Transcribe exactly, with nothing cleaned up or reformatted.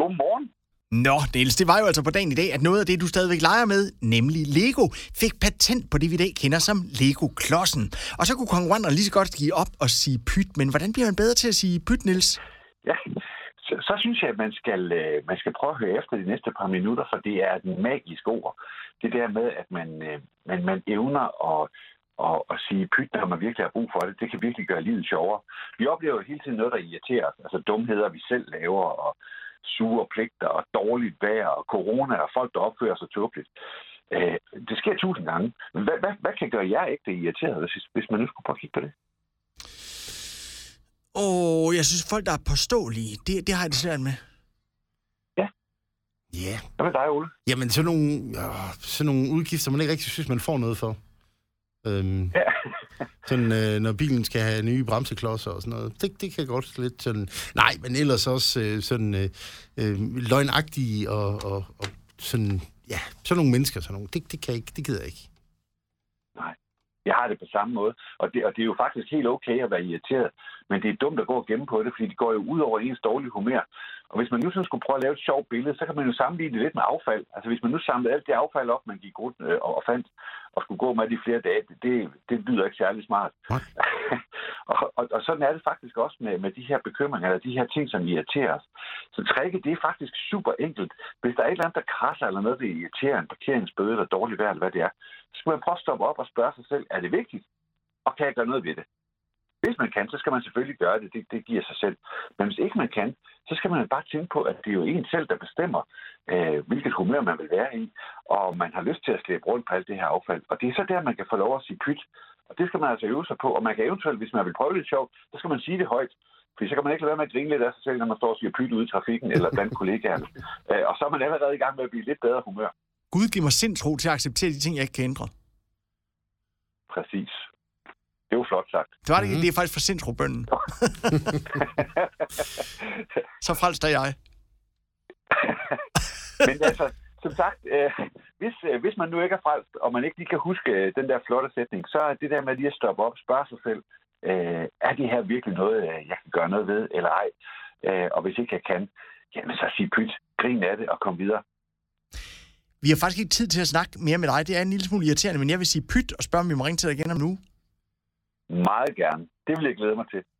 Godmorgen. Nå, Niels, det var jo altså på dagen i dag, at noget af det, du stadigvæk leger med, nemlig Lego, fik patent på det, vi i dag kender som Lego-klodsen. Og så kunne konkurrenterne lige så godt give op og sige pyt, men hvordan bliver man bedre til at sige pyt, Niels? Ja, så, så synes jeg, at man skal, man skal prøve at høre efter de næste par minutter, for det er et magisk ord. Det der med, at man, man, man evner at... Og, og sige pyt, når man virkelig har brug for det, det kan virkelig gøre livet sjovere. Vi oplever jo hele tiden noget, der irriterer os. Altså dumheder, vi selv laver, og sure pligter, og dårligt vejr, og corona, og folk, der opfører sig tåbeligt. Øh, det sker tusind gange. Hvad, hvad, hvad kan gøre jer ægte irriteret, hvis, hvis man nu skulle prøve at kigge på det? Åh, jeg synes, folk, der er påståelige, det, det har jeg det svært med. Ja. Yeah. Hvad med dig, Ole? Jamen, sådan nogle, øh, sådan nogle udgifter, man ikke rigtig synes, man får noget for. Øhm, ja. Sådan, øh, når bilen skal have nye bremseklodser og sådan noget. Det, det kan godt lidt sådan... Nej, men ellers også øh, sådan øh, øh, løgnagtige og, og, og sådan... Ja, sådan nogle mennesker, sådan nogle. Det, det kan jeg ikke. Det gider jeg ikke. Nej, jeg har det på samme måde. Og det, og det er jo faktisk helt okay at være irriteret. Men det er dumt at gå og gemme på det, fordi det går jo ud over ens dårlige humør. Og hvis man nu sådan skulle prøve at lave et sjovt billede, så kan man jo sammenligne det lidt med affald. Altså hvis man nu samlede alt det affald op, man gik rundt øh, og fandt, og skulle gå med det i flere dage, det, det lyder ikke særlig smart. og, og, og sådan er det faktisk også med, med de her bekymringer, eller de her ting, som irriterer os. Så tricket, det er faktisk super enkelt. Hvis der er et eller andet, der krasser eller noget, det irriterer, en parkeringsbøde eller dårlig vejr, eller hvad det er, så skal man prøve at stoppe op og spørge sig selv, er det vigtigt, og kan jeg gøre noget ved det? Hvis man kan, så skal man selvfølgelig gøre det. det. Det giver sig selv. Men hvis ikke man kan, så skal man bare tænke på, at det er jo en selv, der bestemmer, øh, hvilket humør man vil være i, og man har lyst til at slæbe rundt på alt det her affald. Og det er så der, man kan få lov at sige pyt. Og det skal man altså øve sig på. Og man kan eventuelt, hvis man vil prøve lidt sjovt, så skal man sige det højt. Fordi så kan man ikke lade være med at grine lidt af sig selv, når man står og siger pyt ude i trafikken eller blandt kollegaerne. Øh, og så er man allerede i gang med at blive lidt bedre humør. Gud giver mig sindsro til at acceptere de ting, jeg ikke kan ændre. Præcis. Det var flot sagt. Det var det ikke. Det er faktisk for sindsrobønnen. Så frelst er jeg. Men altså, som sagt, øh, hvis, øh, hvis man nu ikke er frelst, og man ikke lige kan huske øh, den der flotte sætning, så er det der med lige at stoppe op og spørge sig selv, øh, er det her virkelig noget, jeg kan gøre noget ved, eller ej? Øh, og hvis ikke jeg kan, jamen så sig pyt, grin af det og kom videre. Vi har faktisk ikke tid til at snakke mere med dig. Det er en lille smule irriterende, men jeg vil sige pyt og spørge, om vi må ringe til dig igen om nu. Meget gerne. Det vil jeg glæde mig til.